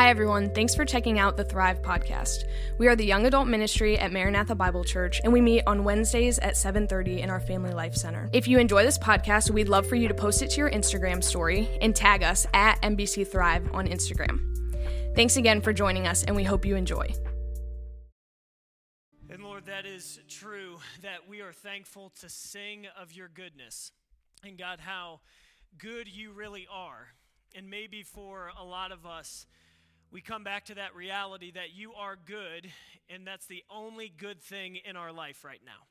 Hi everyone, thanks for checking out the Thrive Podcast. We are the young adult ministry at Maranatha Bible Church, and we meet on Wednesdays at 7:30 in our Family Life Center. If you enjoy this podcast, we'd love for you to post it to your Instagram story and tag us at MBC Thrive on Instagram. Thanks again for joining us, and we hope you enjoy. And Lord, that is true, that we are thankful to sing of your goodness, and God, how good you really are. And maybe for a lot of us, we come back to that reality that you are good, and that's the only good thing in our life right now.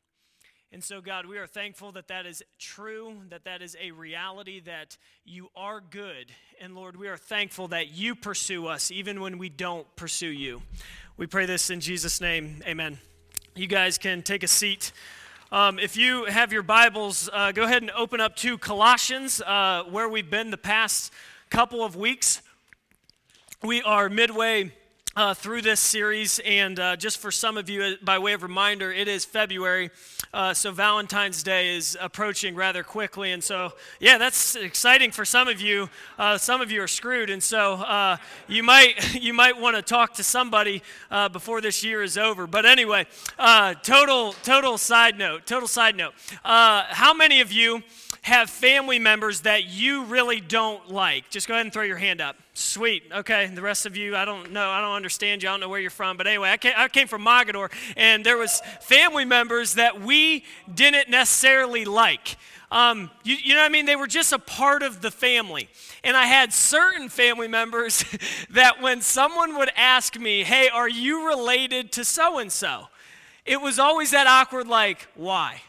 And so, God, we are thankful that that is true, that that is a reality, that you are good. And, Lord, we are thankful that you pursue us even when we don't pursue you. We pray this in Jesus' name. Amen. You guys can take a seat. If you have your Bibles, go ahead and open up to Colossians, where we've been the past couple of weeks. We are midway through this series, and just for some of you, by way of reminder, it is February, so Valentine's Day is approaching rather quickly, and so, yeah, that's exciting for some of you. Some of you are screwed, and so you might want to talk to somebody before this year is over. But anyway, total side note. How many of you have family members that you really don't like? Just go ahead and throw your hand up. Sweet. Okay, the rest of you, I don't understand you. I don't know where you're from. But anyway, I came from Mogador, and there was family members that we didn't necessarily like. You know what I mean? They were just a part of the family. And I had certain family members that when someone would ask me, hey, are you related to so-and-so? It was always that awkward, like, why?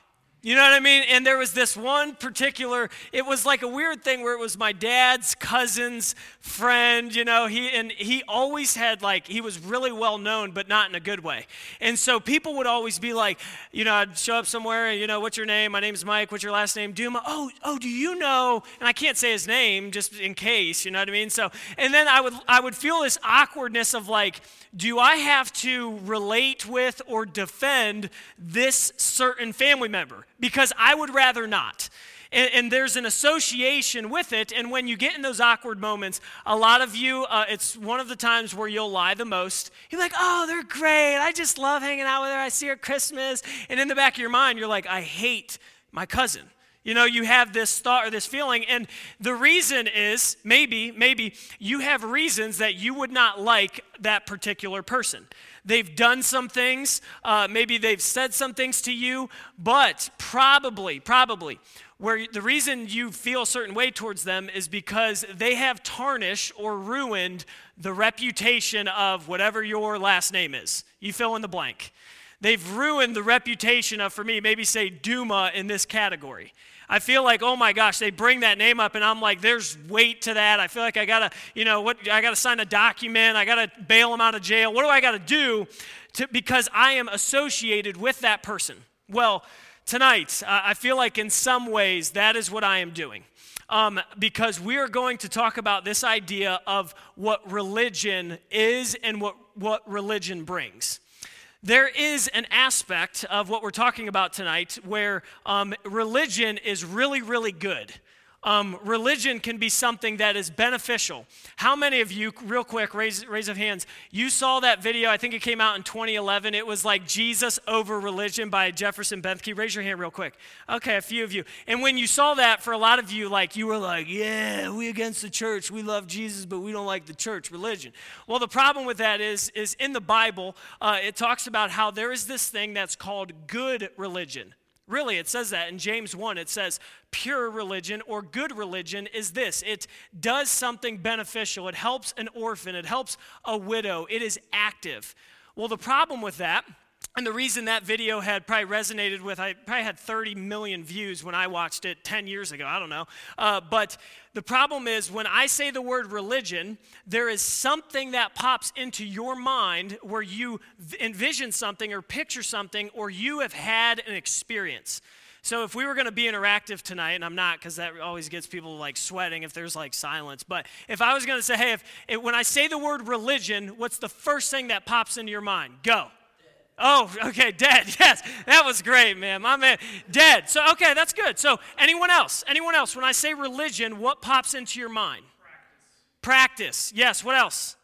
You know what I mean? And there was this one particular, it was like a weird thing where it was my dad's cousin's friend, you know, he always had like, he was really well known, but not in a good way. And so people would always be like, you know, I'd show up somewhere and, you know, what's your name? My name's Mike. What's your last name? Duma. Oh, do you know? And I can't say his name just in case, you know what I mean? So, and then I would feel this awkwardness of like, do I have to relate with or defend this certain family member? Because I would rather not. And there's an association with it. And when you get in those awkward moments, a lot of you, it's one of the times where you'll lie the most. You're like, oh, they're great. I just love hanging out with her. I see her at Christmas. And in the back of your mind, you're like, I hate my cousin. You know, you have this thought or this feeling, and the reason is maybe you have reasons that you would not like that particular person. They've done some things, maybe they've said some things to you, but probably, where the reason you feel a certain way towards them is because they have tarnished or ruined the reputation of whatever your last name is. You fill in the blank. They've ruined the reputation of, for me, maybe say Duma in this category. I feel like, oh my gosh, they bring that name up, and I'm like, there's weight to that. I feel like I gotta sign a document. I gotta bail them out of jail. What do I gotta do because I am associated with that person? Well, tonight, I feel like in some ways that is what I am doing, because we are going to talk about this idea of what religion is and what religion brings. There is an aspect of what we're talking about tonight where religion is really, really good. Religion can be something that is beneficial. How many of you, real quick, raise of hands, you saw that video, I think it came out in 2011. It was like Jesus Over Religion by Jefferson Bethke. Raise your hand real quick. Okay, a few of you. And when you saw that, for a lot of you, like you were like, yeah, we against the church. We love Jesus, but we don't like the church, religion. Well, the problem with that is in the Bible, it talks about how there is this thing that's called good religion. Really, it says that in James 1. It says pure religion or good religion is this. It does something beneficial. It helps an orphan. It helps a widow. It is active. Well, the problem with that, and the reason that video had probably resonated with, I probably had 30 million views when I watched it 10 years ago. I don't know. But the problem is when I say the word religion, there is something that pops into your mind where you envision something or picture something or you have had an experience. So if we were going to be interactive tonight, and I'm not because that always gets people like sweating if there's like silence, but if I was going to say, hey, when I say the word religion, what's the first thing that pops into your mind? Go. Oh, okay, dead, yes. That was great, man. My man, dead. So, okay, that's good. So, anyone else, when I say religion, what pops into your mind? Practice. Yes, what else?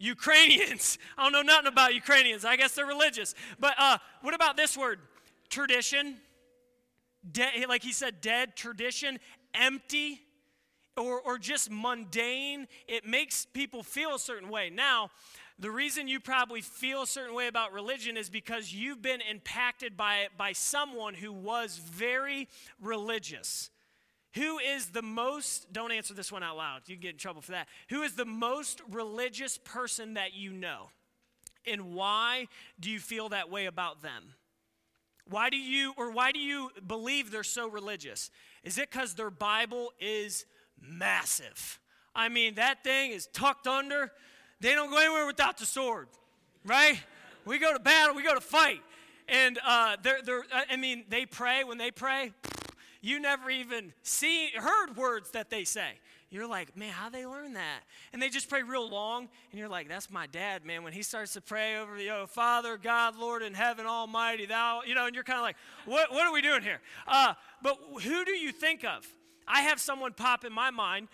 Ukrainians. I don't know nothing about Ukrainians. I guess they're religious. But what about this word? Tradition. Like he said, dead tradition, empty, or just mundane. It makes people feel a certain way. Now, the reason you probably feel a certain way about religion is because you've been impacted by it by someone who was very religious. Who is the most, don't answer this one out loud, you can get in trouble for that. Who is the most religious person that you know? And why do you feel that way about them? Why do you believe they're so religious? Is it because their Bible is massive? I mean, that thing is tucked under. They don't go anywhere without the sword, right? We go to battle, we go to fight. And they pray. When they pray, you never even heard words that they say. You're like, man, how they learn that? And they just pray real long, and you're like, that's my dad, man. When he starts to pray over, Father, God, Lord in heaven, Almighty, Thou, and you're kind of like, what are we doing here? But who do you think of? I have someone pop in my mind.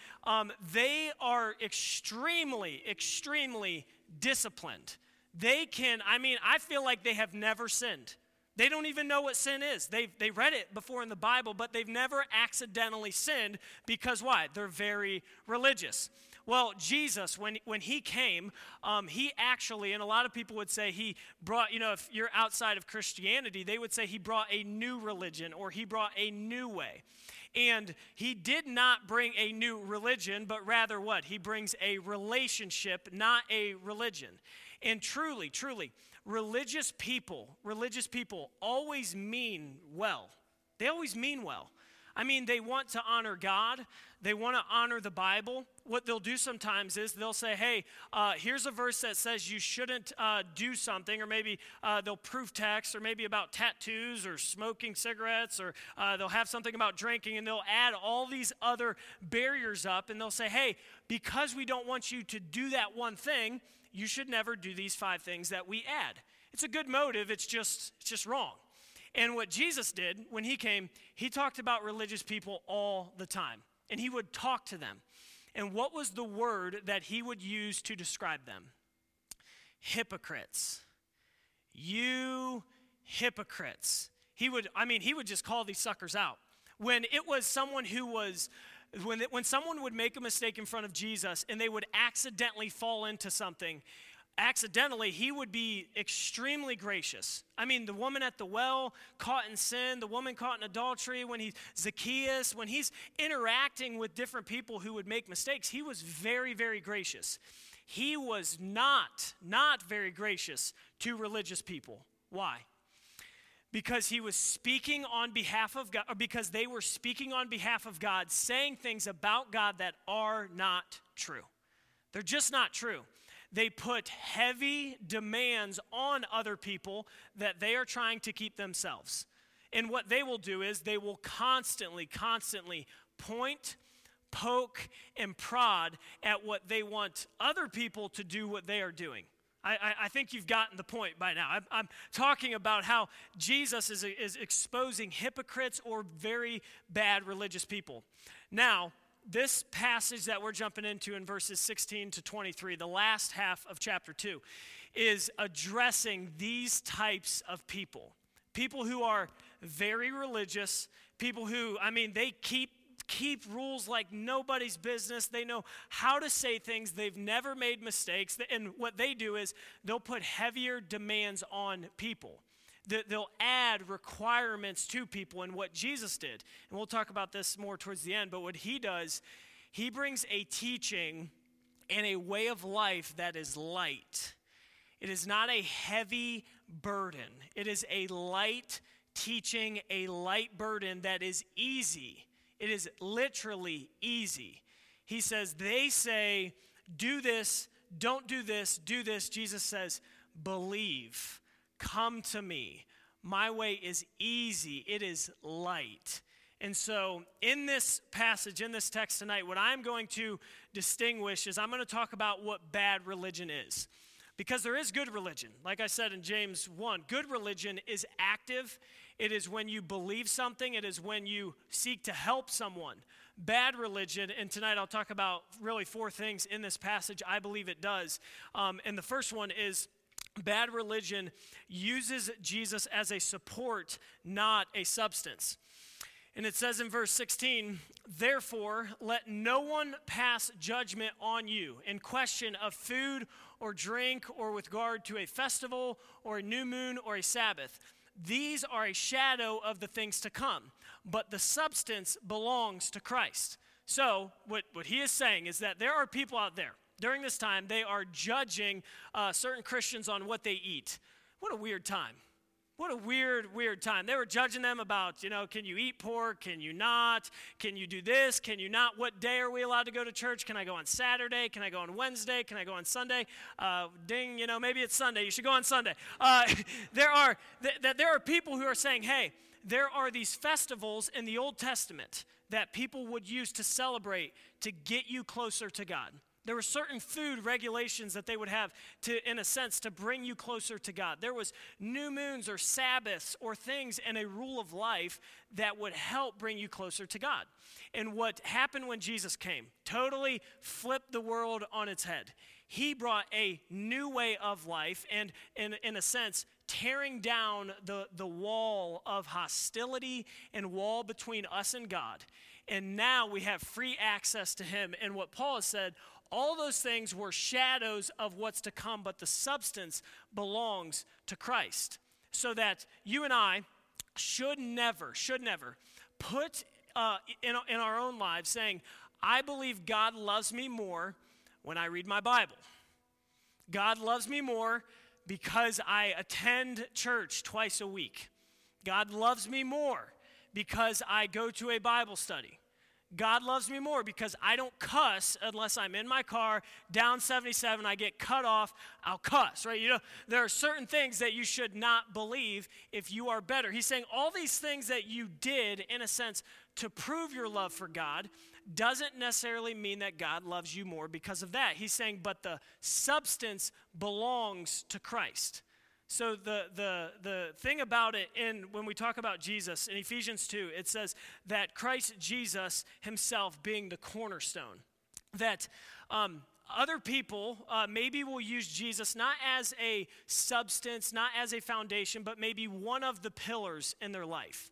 They are extremely, extremely disciplined. I feel like they have never sinned. They don't even know what sin is. They read it before in the Bible, but they've never accidentally sinned because why? They're very religious. Well, Jesus, when he came, he actually, and a lot of people would say he brought, if you're outside of Christianity, they would say he brought a new religion or he brought a new way. And he did not bring a new religion, but rather what? He brings a relationship, not a religion. And truly, truly, religious people always mean well. They always mean well. I mean, they want to honor God. They want to honor the Bible. What they'll do sometimes is they'll say, hey, here's a verse that says you shouldn't do something, or maybe they'll proof text, or maybe about tattoos or smoking cigarettes, or they'll have something about drinking, and they'll add all these other barriers up, and they'll say, hey, because we don't want you to do that one thing, you should never do these 5 things that we add. It's a good motive. It's just wrong. And what Jesus did when he came, he talked about religious people all the time. And he would talk to them. And what was the word that he would use to describe them? Hypocrites. You hypocrites. He would just call these suckers out. When someone would make a mistake in front of Jesus and they would accidentally fall into something, accidentally, he would be extremely gracious. I mean, the woman at the well caught in sin, the woman caught in adultery, Zacchaeus, when he's interacting with different people who would make mistakes, he was very, very gracious. He was not very gracious to religious people. Why? Because he was speaking on behalf of God, or because they were speaking on behalf of God, saying things about God that are not true. They're just not true. They put heavy demands on other people that they are trying to keep themselves. And what they will do is they will constantly point, poke, and prod at what they want other people to do what they are doing. I think you've gotten the point by now. I'm talking about how Jesus is exposing hypocrites or very bad religious people. Now, this passage that we're jumping into in verses 16 to 23, the last half of chapter 2, is addressing these types of people. People who are very religious, people who, they keep rules like nobody's business. They know how to say things. They've never made mistakes. And what they do is they'll put heavier demands on people. They'll add requirements to people, and what Jesus did. And we'll talk about this more towards the end, but what he does, he brings a teaching and a way of life that is light. It is not a heavy burden. It is a light teaching, a light burden that is easy. It is literally easy. He says, they say, do this, don't do this, do this. Jesus says, believe. Come to me. My way is easy. It is light. And so in this passage, in this text tonight, what I'm going to distinguish is I'm going to talk about what bad religion is. Because there is good religion. Like I said in James 1, good religion is active. It is when you believe something. It is when you seek to help someone. bad religion, and tonight I'll talk about really four things in this passage. I believe it does. And the first one is bad religion uses Jesus as a support, not a substance. And it says in verse 16, therefore, let no one pass judgment on you in question of food or drink or with regard to a festival or a new moon or a Sabbath. These are a shadow of the things to come, but the substance belongs to Christ. So what he is saying is that there are people out there during this time, they are judging certain Christians on what they eat. What a weird time. What a weird time. They were judging them about, can you eat pork? Can you not? Can you do this? Can you not? What day are we allowed to go to church? Can I go on Saturday? Can I go on Wednesday? Can I go on Sunday? Maybe it's Sunday. You should go on Sunday. There are people who are saying, hey, there are these festivals in the Old Testament that people would use to celebrate to get you closer to God. There were certain food regulations that they would have to, in a sense, to bring you closer to God. There was new moons or Sabbaths or things and a rule of life that would help bring you closer to God. And what happened when Jesus came totally flipped the world on its head. He brought a new way of life and, in a sense, tearing down the wall of hostility and wall between us and God. And now we have free access to him. And what Paul has said, all those things were shadows of what's to come, but the substance belongs to Christ. So that you and I should never put in our own lives saying, I believe God loves me more when I read my Bible. God loves me more because I attend church twice a week. God loves me more because I go to a Bible study. God loves me more because I don't cuss unless I'm in my car, down 77, I get cut off, I'll cuss, right? There are certain things that you should not believe if you are better. He's saying all these things that you did, in a sense, to prove your love for God doesn't necessarily mean that God loves you more because of that. He's saying, but the substance belongs to Christ. So the thing about it, when we talk about Jesus in Ephesians 2, it says that Christ Jesus himself being the cornerstone, that other people maybe will use Jesus not as a substance, not as a foundation, but maybe one of the pillars in their life.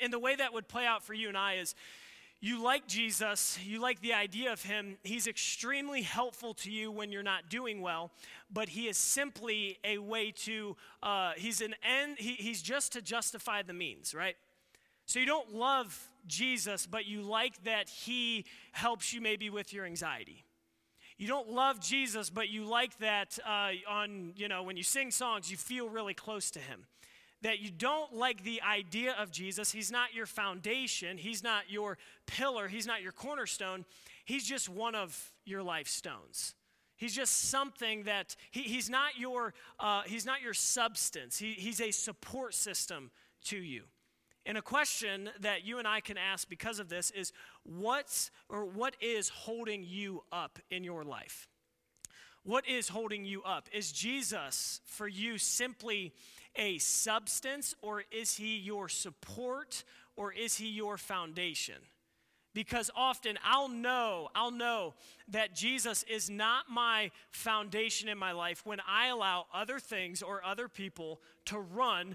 And the way that would play out for you and I is, you like Jesus, you like the idea of him, he's extremely helpful to you when you're not doing well, but he is simply a way to, he's an end, he's just to justify the means, right? So you don't love Jesus, but you like that he helps you maybe with your anxiety. You don't love Jesus, but you like that when you sing songs, you feel really close to him. That you don't like the idea of Jesus. He's not your foundation. He's not your pillar. He's not your cornerstone. He's just one of your life stones. He's just something that he's not your substance. He's a support system to you. And a question that you and I can ask because of this is what is holding you up in your life? What is holding you up? Is Jesus for you simply a substance, or is he your support, or is he your foundation? Because often I'll know that Jesus is not my foundation in my life when I allow other things or other people to run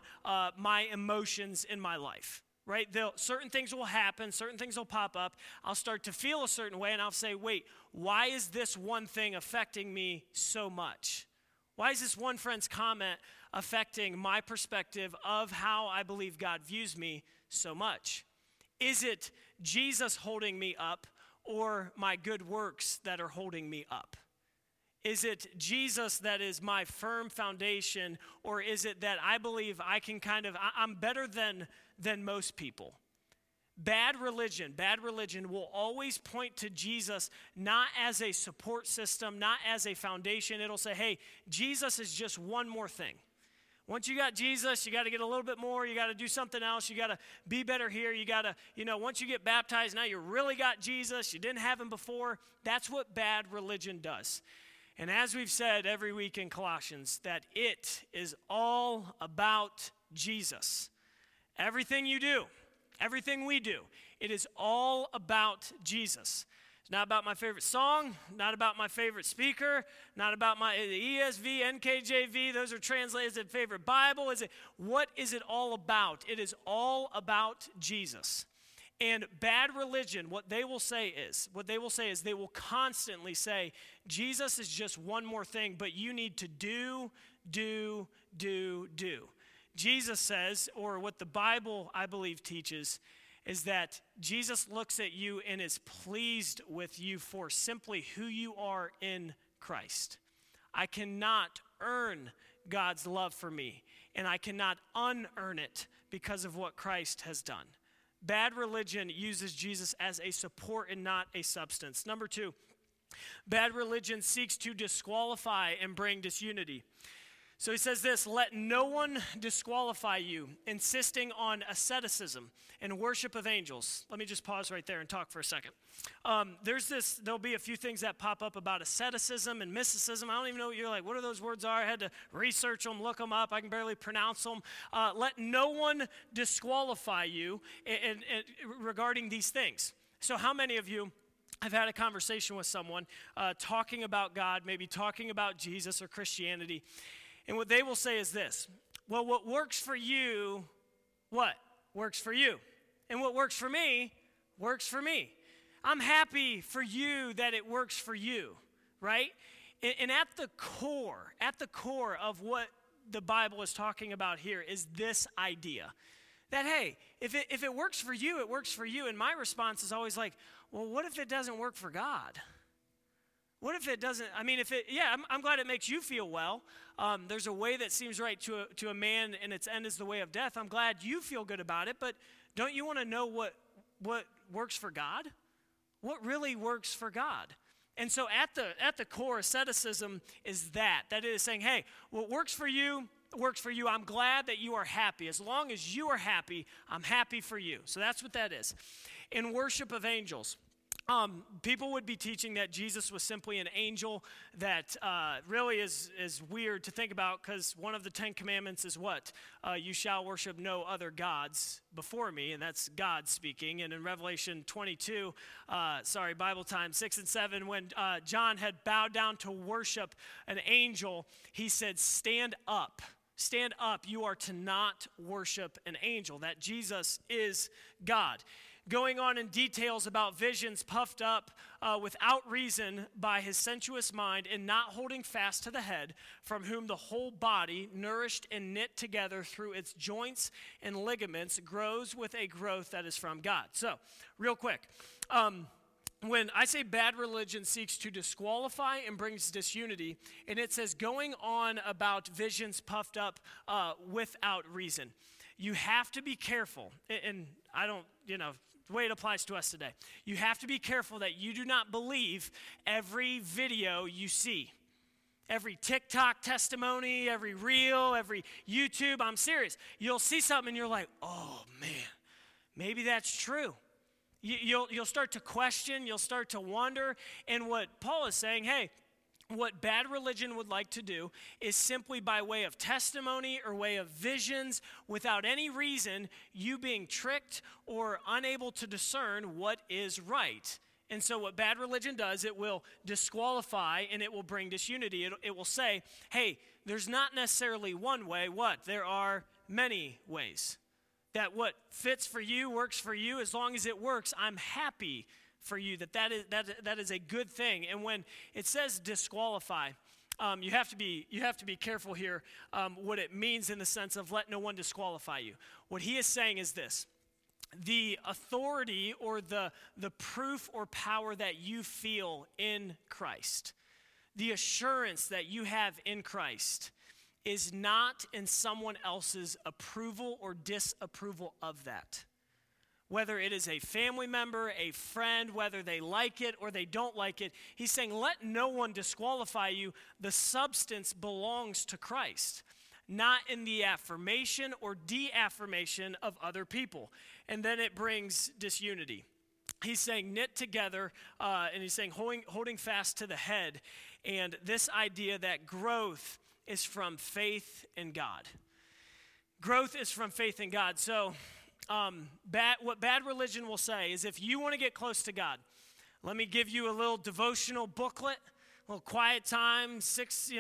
my emotions in my life. Right? Certain things will happen. Certain things will pop up. I'll start to feel a certain way, and I'll say, wait, why is this one thing affecting me so much? Why is this one friend's comment affecting my perspective of how I believe God views me so much? Is it Jesus holding me up, or my good works that are holding me up? Is it Jesus that is my firm foundation, or is it that I believe I can I'm better than most people? Bad religion will always point to Jesus not as a support system, not as a foundation. It'll say, hey, Jesus is just one more thing. Once you got Jesus, you got to get a little bit more. You got to do something else. You got to be better here. You got to, once you get baptized, now you really got Jesus. You didn't have him before. That's what bad religion does. And as we've said every week in Colossians, that it is all about Jesus. Everything you do, everything we do, It is all about Jesus. It's not about my favorite song, not about my favorite speaker, not about my ESV, NKJV. Those are translated as favorite Bible. What is it all about? It is all about Jesus. And bad religion, what they will say is they will constantly say, Jesus is just one more thing, but you need to do. Jesus says, or what the Bible, I believe, teaches, is that Jesus looks at you and is pleased with you for simply who you are in Christ. I cannot earn God's love for me, and I cannot unearn it because of what Christ has done. Bad religion uses Jesus as a support and not a substance. Number two, bad religion seeks to disqualify and bring disunity. So he says this, let no one disqualify you, insisting on asceticism and worship of angels. Let me just pause right there and talk for a second. There'll be a few things that pop up about asceticism and mysticism. I don't even know what are those words are. I had to research them, look them up. I can barely pronounce them. Let no one disqualify you regarding these things. So how many of you I've had a conversation with someone talking about God, maybe talking about Jesus or Christianity, and what they will say is this, well, what works for you, what? Works for you. And what works for me, works for me. I'm happy for you that it works for you, right? And at the core of what the Bible is talking about here is this idea that, hey, if it works for you, it works for you. And my response is always like, well, what if it doesn't work for God? What if it doesn't? I mean, I'm glad it makes you feel well. There's a way that seems right to a man, and its end is the way of death. I'm glad you feel good about it, but don't you want to know what works for God? What really works for God? And so at the core, asceticism is that it is saying, hey, what works for you works for you. I'm glad that you are happy. As long as you are happy, I'm happy for you. So that's what that is. In worship of angels. People would be teaching that Jesus was simply an angel. That really is weird to think about, because one of the Ten Commandments is what? You shall worship no other gods before me, and that's God speaking. And in Revelation 22, Bible time, 6 and 7, when John had bowed down to worship an angel, he said, stand up. Stand up. You are to not worship an angel. That Jesus is God. Going on in details about visions puffed up without reason by his sensuous mind, and not holding fast to the head, from whom the whole body, nourished and knit together through its joints and ligaments, grows with a growth that is from God. So, real quick, when I say bad religion seeks to disqualify and brings disunity, and it says going on about visions puffed up without reason. You have to be careful, and I don't, the way it applies to us today. You have to be careful that you do not believe every video you see. Every TikTok testimony, every reel, every YouTube, I'm serious. You'll see something and you're like, oh man, maybe that's true. You'll start to question, you'll start to wonder. And what Paul is saying, hey, what bad religion would like to do is simply by way of testimony or way of visions, without any reason, you being tricked or unable to discern what is right. And so what bad religion does, it will disqualify and it will bring disunity. It will say, hey, there's not necessarily one way. What? There are many ways. That what fits for you works for you. As long as it works, I'm happy for you, that is a good thing. And when it says disqualify, you have to be careful here what it means in the sense of let no one disqualify you. What he is saying is this: the authority or the proof or power that you feel in Christ, the assurance that you have in Christ, is not in someone else's approval or disapproval of that. Whether it is a family member, a friend, whether they like it or they don't like it, he's saying, let no one disqualify you. The substance belongs to Christ, not in the affirmation or de-affirmation of other people. And then it brings disunity. He's saying knit together, and he's saying holding fast to the head. And this idea that growth is from faith in God. Growth is from faith in God. So what bad religion will say is, if you want to get close to God, let me give you a little devotional booklet, a little quiet time, 7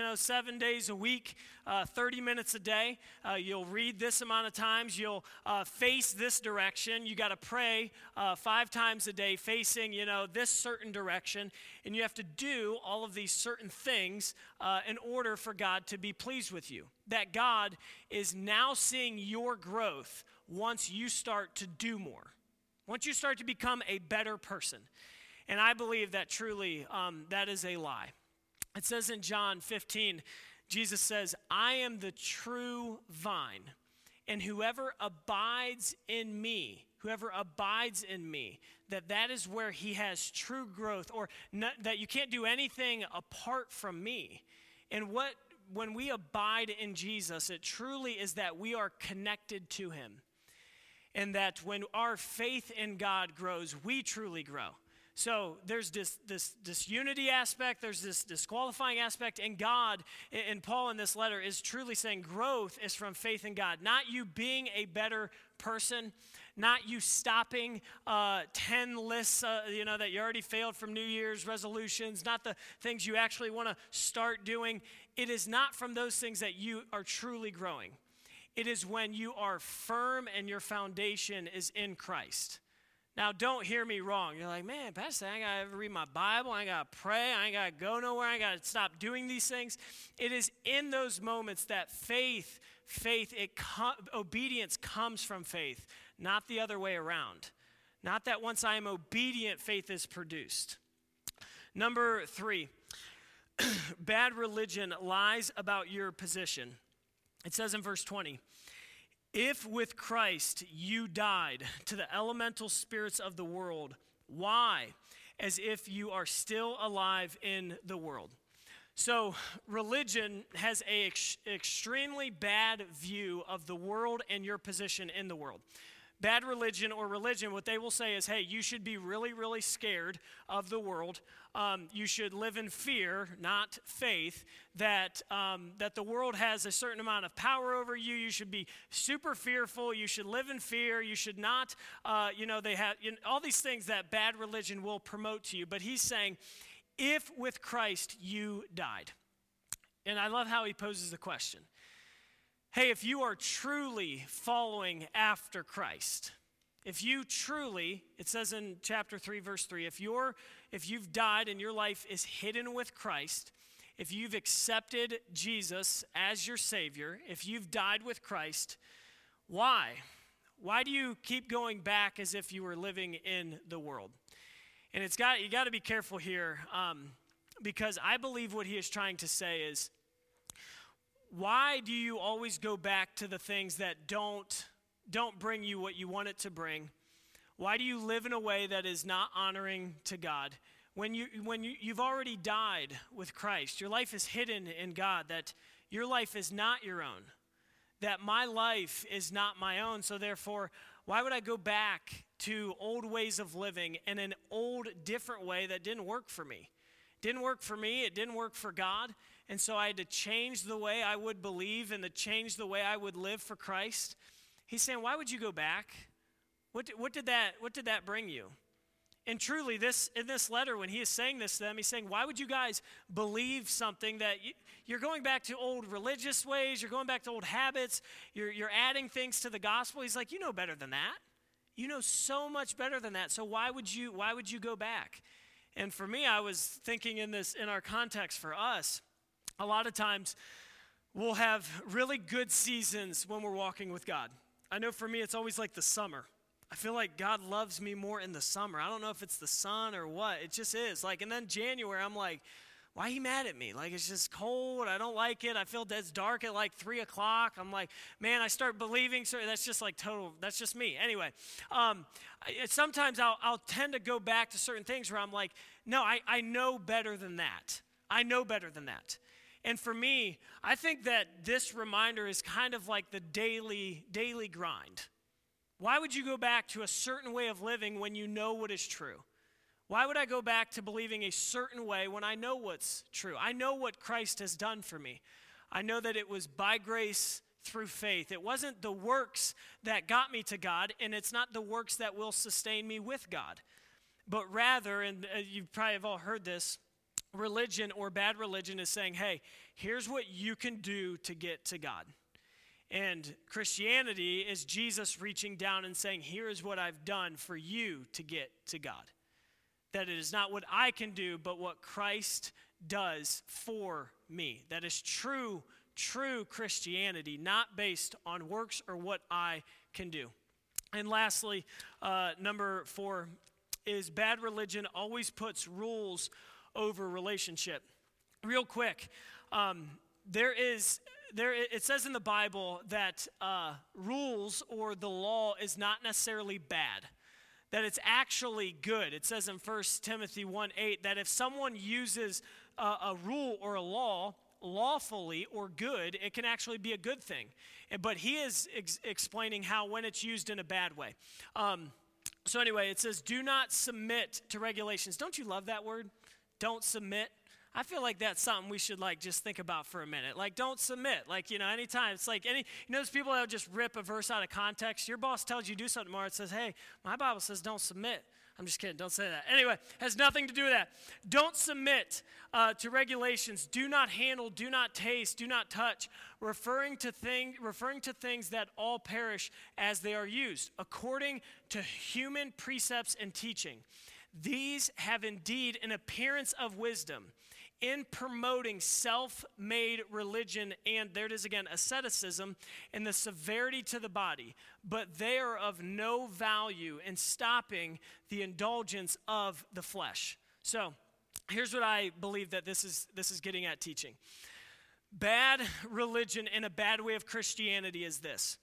days a week, 30 minutes a day. You'll read this amount of times. You'll face this direction. You got to pray 5 times a day facing, this certain direction. And you have to do all of these certain things in order for God to be pleased with you. That God is now seeing your growth once you start to do more, once you start to become a better person. And I believe that truly that is a lie. It says in John 15, Jesus says, "I am the true vine, and whoever abides in me, that is where he has true growth," or that you can't do anything apart from me. And when we abide in Jesus, it truly is that we are connected to him, and that when our faith in God grows, we truly grow. So there's this disunity aspect, there's this disqualifying aspect, and God, and Paul in this letter is truly saying growth is from faith in God, not you being a better person, not you stopping 10 lists that you already failed from New Year's resolutions, not the things you actually want to start doing. It is not from those things that you are truly growing. It is when you are firm and your foundation is in Christ. Now, don't hear me wrong. You're like, man, Pastor, I ain't got to ever read my Bible. I ain't got to pray. I ain't got to go nowhere. I ain't got to stop doing these things. It is in those moments that obedience comes from faith, not the other way around. Not that once I am obedient, faith is produced. Number 3, bad religion lies about your position. It says in verse 20, "If with Christ you died to the elemental spirits of the world, why? As if you are still alive in the world." So religion has an extremely bad view of the world and your position in the world. Bad religion or religion, what they will say is, hey, you should be really, really scared of the world. You should live in fear, not faith, that the world has a certain amount of power over you. You should be super fearful. You should live in fear. You should not, all these things that bad religion will promote to you. But he's saying, if with Christ you died. And I love how he poses the question. Hey, if you are truly following after Christ, if you truly, it says in chapter 3, verse 3, if you've died and your life is hidden with Christ, if you've accepted Jesus as your Savior, if you've died with Christ, why? Why do you keep going back as if you were living in the world? And you got to be careful here, because I believe what he is trying to say is, why do you always go back to the things that don't bring you what you want it to bring? Why do you live in a way that is not honoring to God? When you've already died with Christ, your life is hidden in God, that your life is not your own, that my life is not my own. So therefore, why would I go back to old ways of living in an old, different way that didn't work for me? Didn't work for me. It didn't work for God. And so I had to change the way I would believe and to change the way I would live for Christ. He's saying, why would you go back? What did that bring you? And truly, in this letter, when he is saying this to them, he's saying, why would you guys believe something that you're going back to old religious ways, you're going back to old habits, you're adding things to the gospel? He's like, you know better than that. You know so much better than that. So why would you go back? And for me, I was thinking in our context for us, a lot of times we'll have really good seasons when we're walking with God. I know for me, it's always like the summer. I feel like God loves me more in the summer. I don't know if it's the sun or what. It just is. And then January, I'm like, why are you mad at me? It's just cold. I don't like it. I feel it's dark at 3:00. I'm like, man, I start believing. So that's just total. That's just me. Anyway, sometimes I'll tend to go back to certain things where I'm like, no, I know better than that. I know better than that. And for me, I think that this reminder is kind of like the daily grind. Why would you go back to a certain way of living when you know what is true? Why would I go back to believing a certain way when I know what's true? I know what Christ has done for me. I know that it was by grace through faith. It wasn't the works that got me to God, and it's not the works that will sustain me with God. But rather, and you probably have all heard this, religion or bad religion is saying, hey, here's what you can do to get to God. And Christianity is Jesus reaching down and saying, here is what I've done for you to get to God. That it is not what I can do, but what Christ does for me. That is true Christianity, not based on works or what I can do. And lastly, number 4 is bad religion always puts rules over relationship. Real quick, it says in the Bible that rules or the law is not necessarily bad, that it's actually good. It says in 1 Timothy 1:8 that if someone uses a rule or a law lawfully or good, it can actually be a good thing. But he is explaining how when it's used in a bad way. So anyway, it says, do not submit to regulations. Don't you love that word? Don't submit. I feel like that's something we should just think about for a minute. Don't submit. Anytime. It's those people that just rip a verse out of context. Your boss tells you do something tomorrow. It says, hey, my Bible says don't submit. I'm just kidding. Don't say that. Anyway, has nothing to do with that. Don't submit to regulations. Do not handle. Do not taste. Do not touch. Referring to things that all perish as they are used, according to human precepts and teaching. These have indeed an appearance of wisdom in promoting self-made religion and, there it is again, asceticism and the severity to the body, but they are of no value in stopping the indulgence of the flesh. So here's what I believe that this is getting at teaching. Bad religion and a bad way of Christianity is this.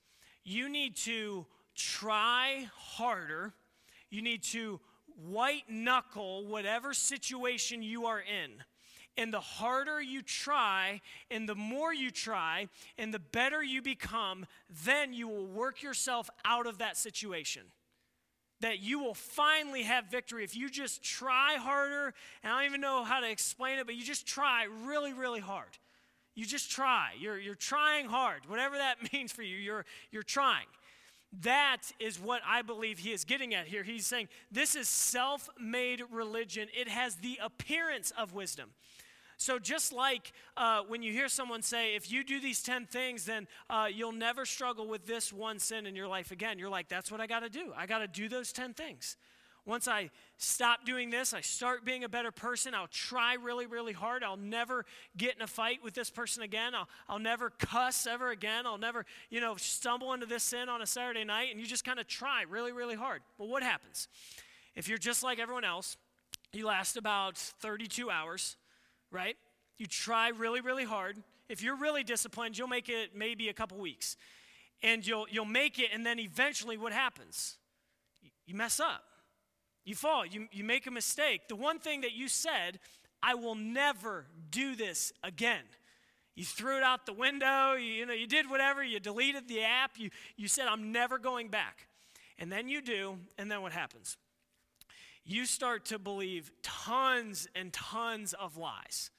You need to try harder. You need to white-knuckle whatever situation you are in. And the harder you try, and the more you try, and the better you become, then you will work yourself out of that situation. That you will finally have victory. If you just try harder, and I don't even know how to explain it, but you just try really, really hard. You just try. You're trying hard. Whatever that means for you, you're trying. That is what I believe he is getting at here. He's saying this is self-made religion. It has the appearance of wisdom. So just like when you hear someone say, if you do these 10 things, then you'll never struggle with this one sin in your life again. You're like, that's what I got to do. I got to do those 10 things. Once I stop doing this, I start being a better person. I'll try really, really hard. I'll never get in a fight with this person again. I'll never cuss ever again. I'll never, stumble into this sin on a Saturday night. And you just kind of try really, really hard. Well, what happens? If you're just like everyone else, you last about 32 hours, right? You try really, really hard. If you're really disciplined, you'll make it maybe a couple weeks. And you'll make it, and then eventually what happens? You mess up. You fall, you make a mistake. The one thing that you said, I will never do this again. You threw it out the window, you did whatever, you deleted the app, you said, I'm never going back. And then you do, and then what happens? You start to believe tons and tons of lies.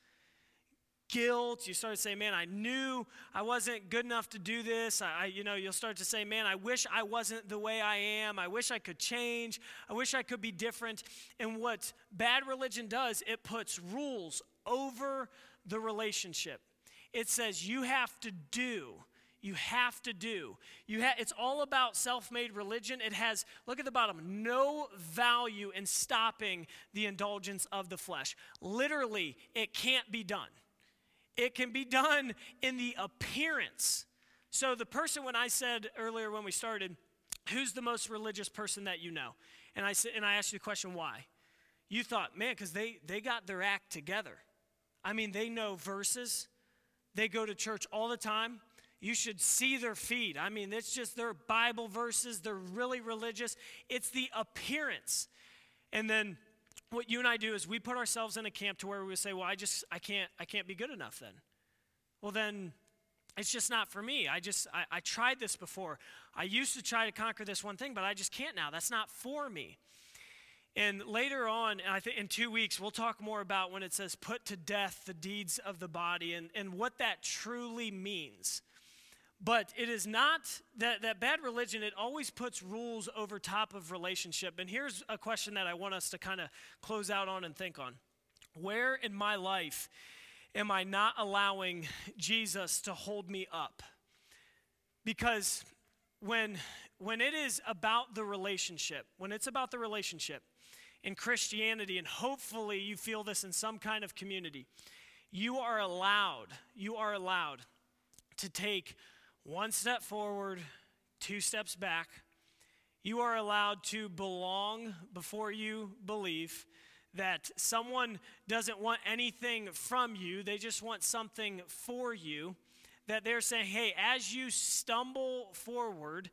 Guilt, you start to say, man, I knew I wasn't good enough to do this. You'll start to say, man, I wish I wasn't the way I am. I wish I could change. I wish I could be different. And what bad religion does, it puts rules over the relationship. It says you have to do. You have to do. It's all about self-made religion. It has, look at the bottom, no value in stopping the indulgence of the flesh. Literally, it can't be done. It can be done in the appearance. So the person, when I said earlier when we started, who's the most religious person that you know? And I asked you the question, why? You thought, man, because they got their act together. I mean, they know verses. They go to church all the time. You should see their feed. I mean, it's just their Bible verses. They're really religious. It's the appearance. And then what you and I do is we put ourselves in a camp to where we would say, well, I can't be good enough then. Well, then it's just not for me. I tried this before. I used to try to conquer this one thing, but I just can't now. That's not for me. And later on, I think in 2 weeks, we'll talk more about when it says put to death the deeds of the body and what that truly means. But it is not that bad religion, it always puts rules over top of relationship. And here's a question that I want us to kind of close out on and think on. Where in my life am I not allowing Jesus to hold me up? Because when it is about the relationship, when it's about the relationship in Christianity, and hopefully you feel this in some kind of community, you are allowed to take one step forward, two steps back. You are allowed to belong before you believe, that someone doesn't want anything from you, they just want something for you, that they're saying, hey, as you stumble forward,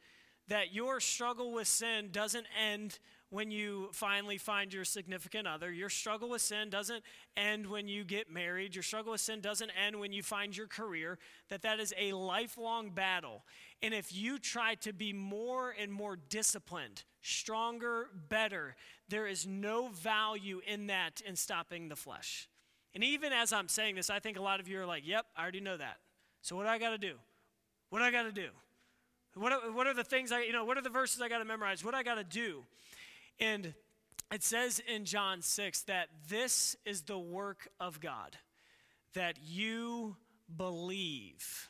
that your struggle with sin doesn't end when you finally find your significant other. Your struggle with sin doesn't end when you get married. Your struggle with sin doesn't end when you find your career, that is a lifelong battle. And if you try to be more and more disciplined, stronger, better, there is no value in that in stopping the flesh. And even as I'm saying this, I think a lot of you are like, yep, I already know that. So what do I got to do? What do I got to do? What are the things what are the verses I got to memorize? What do I got to do? And it says in John 6 that this is the work of God, that you believe.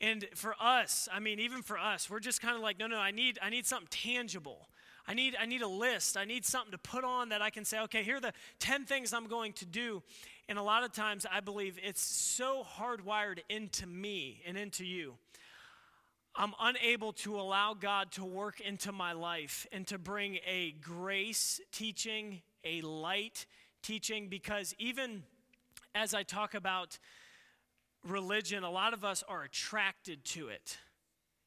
And for us, I mean, even for us, we're just kind of like, no, I need something tangible. I need a list. I need something to put on that I can say, okay, here are the 10 things I'm going to do. And a lot of times I believe it's so hardwired into me and into you. I'm unable to allow God to work into my life and to bring a grace teaching, a light teaching, because even as I talk about religion, a lot of us are attracted to it.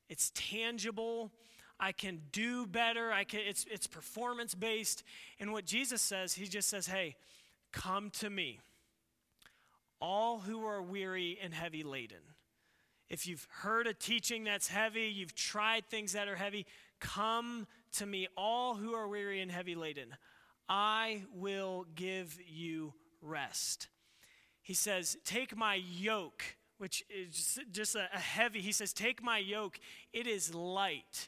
It's tangible. I can do better. It's performance-based. And what Jesus says, he just says, hey, come to me, all who are weary and heavy laden. If you've heard a teaching that's heavy, you've tried things that are heavy, come to me, all who are weary and heavy laden. I will give you rest. He says, take my yoke, which is just a heavy. He says, take my yoke. It is light.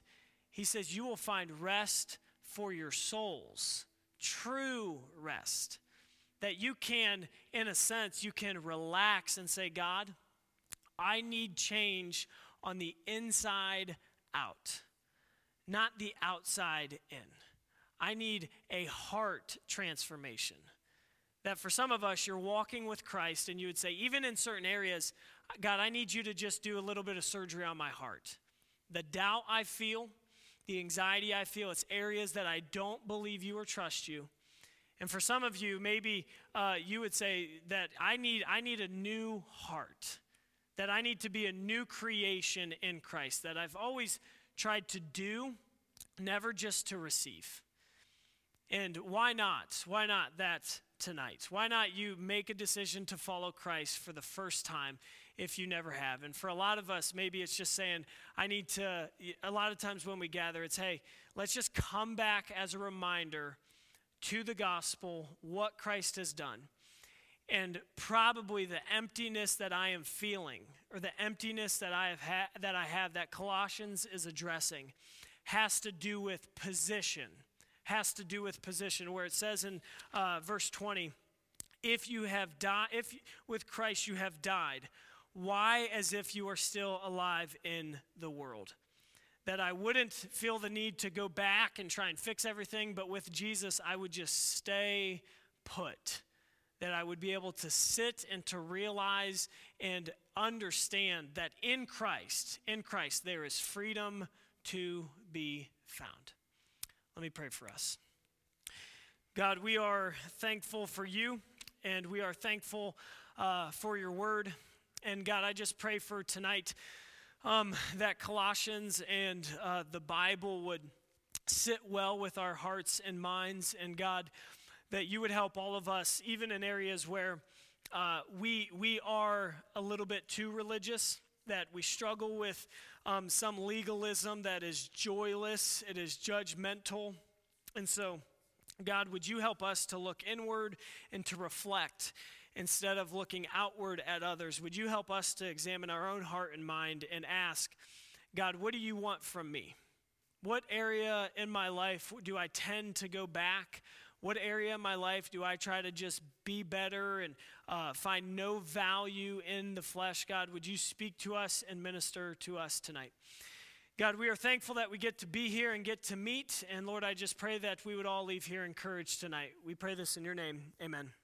He says, you will find rest for your souls, true rest, that you can, in a sense, you can relax and say, God, I need change on the inside out, not the outside in. I need a heart transformation. That for some of us, you're walking with Christ and you would say, even in certain areas, God, I need you to just do a little bit of surgery on my heart. The doubt I feel, the anxiety I feel, it's areas that I don't believe you or trust you. And for some of you, maybe you would say that I need a new heart, that I need to be a new creation in Christ, that I've always tried to do, never just to receive. And why not? Why not that tonight? Why not you make a decision to follow Christ for the first time if you never have? And for a lot of us, maybe it's just saying, a lot of times when we gather, it's, hey, let's just come back as a reminder to the gospel, what Christ has done. And probably the emptiness that I am feeling, or the emptiness that I have that Colossians is addressing, has to do with position. Has to do with position, where it says in verse 20, "If you have died, if with Christ you have died, why as if you are still alive in the world?" That I wouldn't feel the need to go back and try and fix everything, but with Jesus I would just stay put. That I would be able to sit and to realize and understand that in Christ, there is freedom to be found. Let me pray for us. God, we are thankful for you, and we are thankful for your word. And God, I just pray for tonight that Colossians and the Bible would sit well with our hearts and minds, and God, that you would help all of us, even in areas where we are a little bit too religious, that we struggle with some legalism that is joyless, it is judgmental. And so, God, would you help us to look inward and to reflect instead of looking outward at others, would you help us to examine our own heart and mind and ask, God, what do you want from me? What area in my life do I tend to go back? What area in my life do I try to just be better and find no value in the flesh? God, would you speak to us and minister to us tonight? God, we are thankful that we get to be here and get to meet. And Lord, I just pray that we would all leave here encouraged tonight. We pray this in your name. Amen.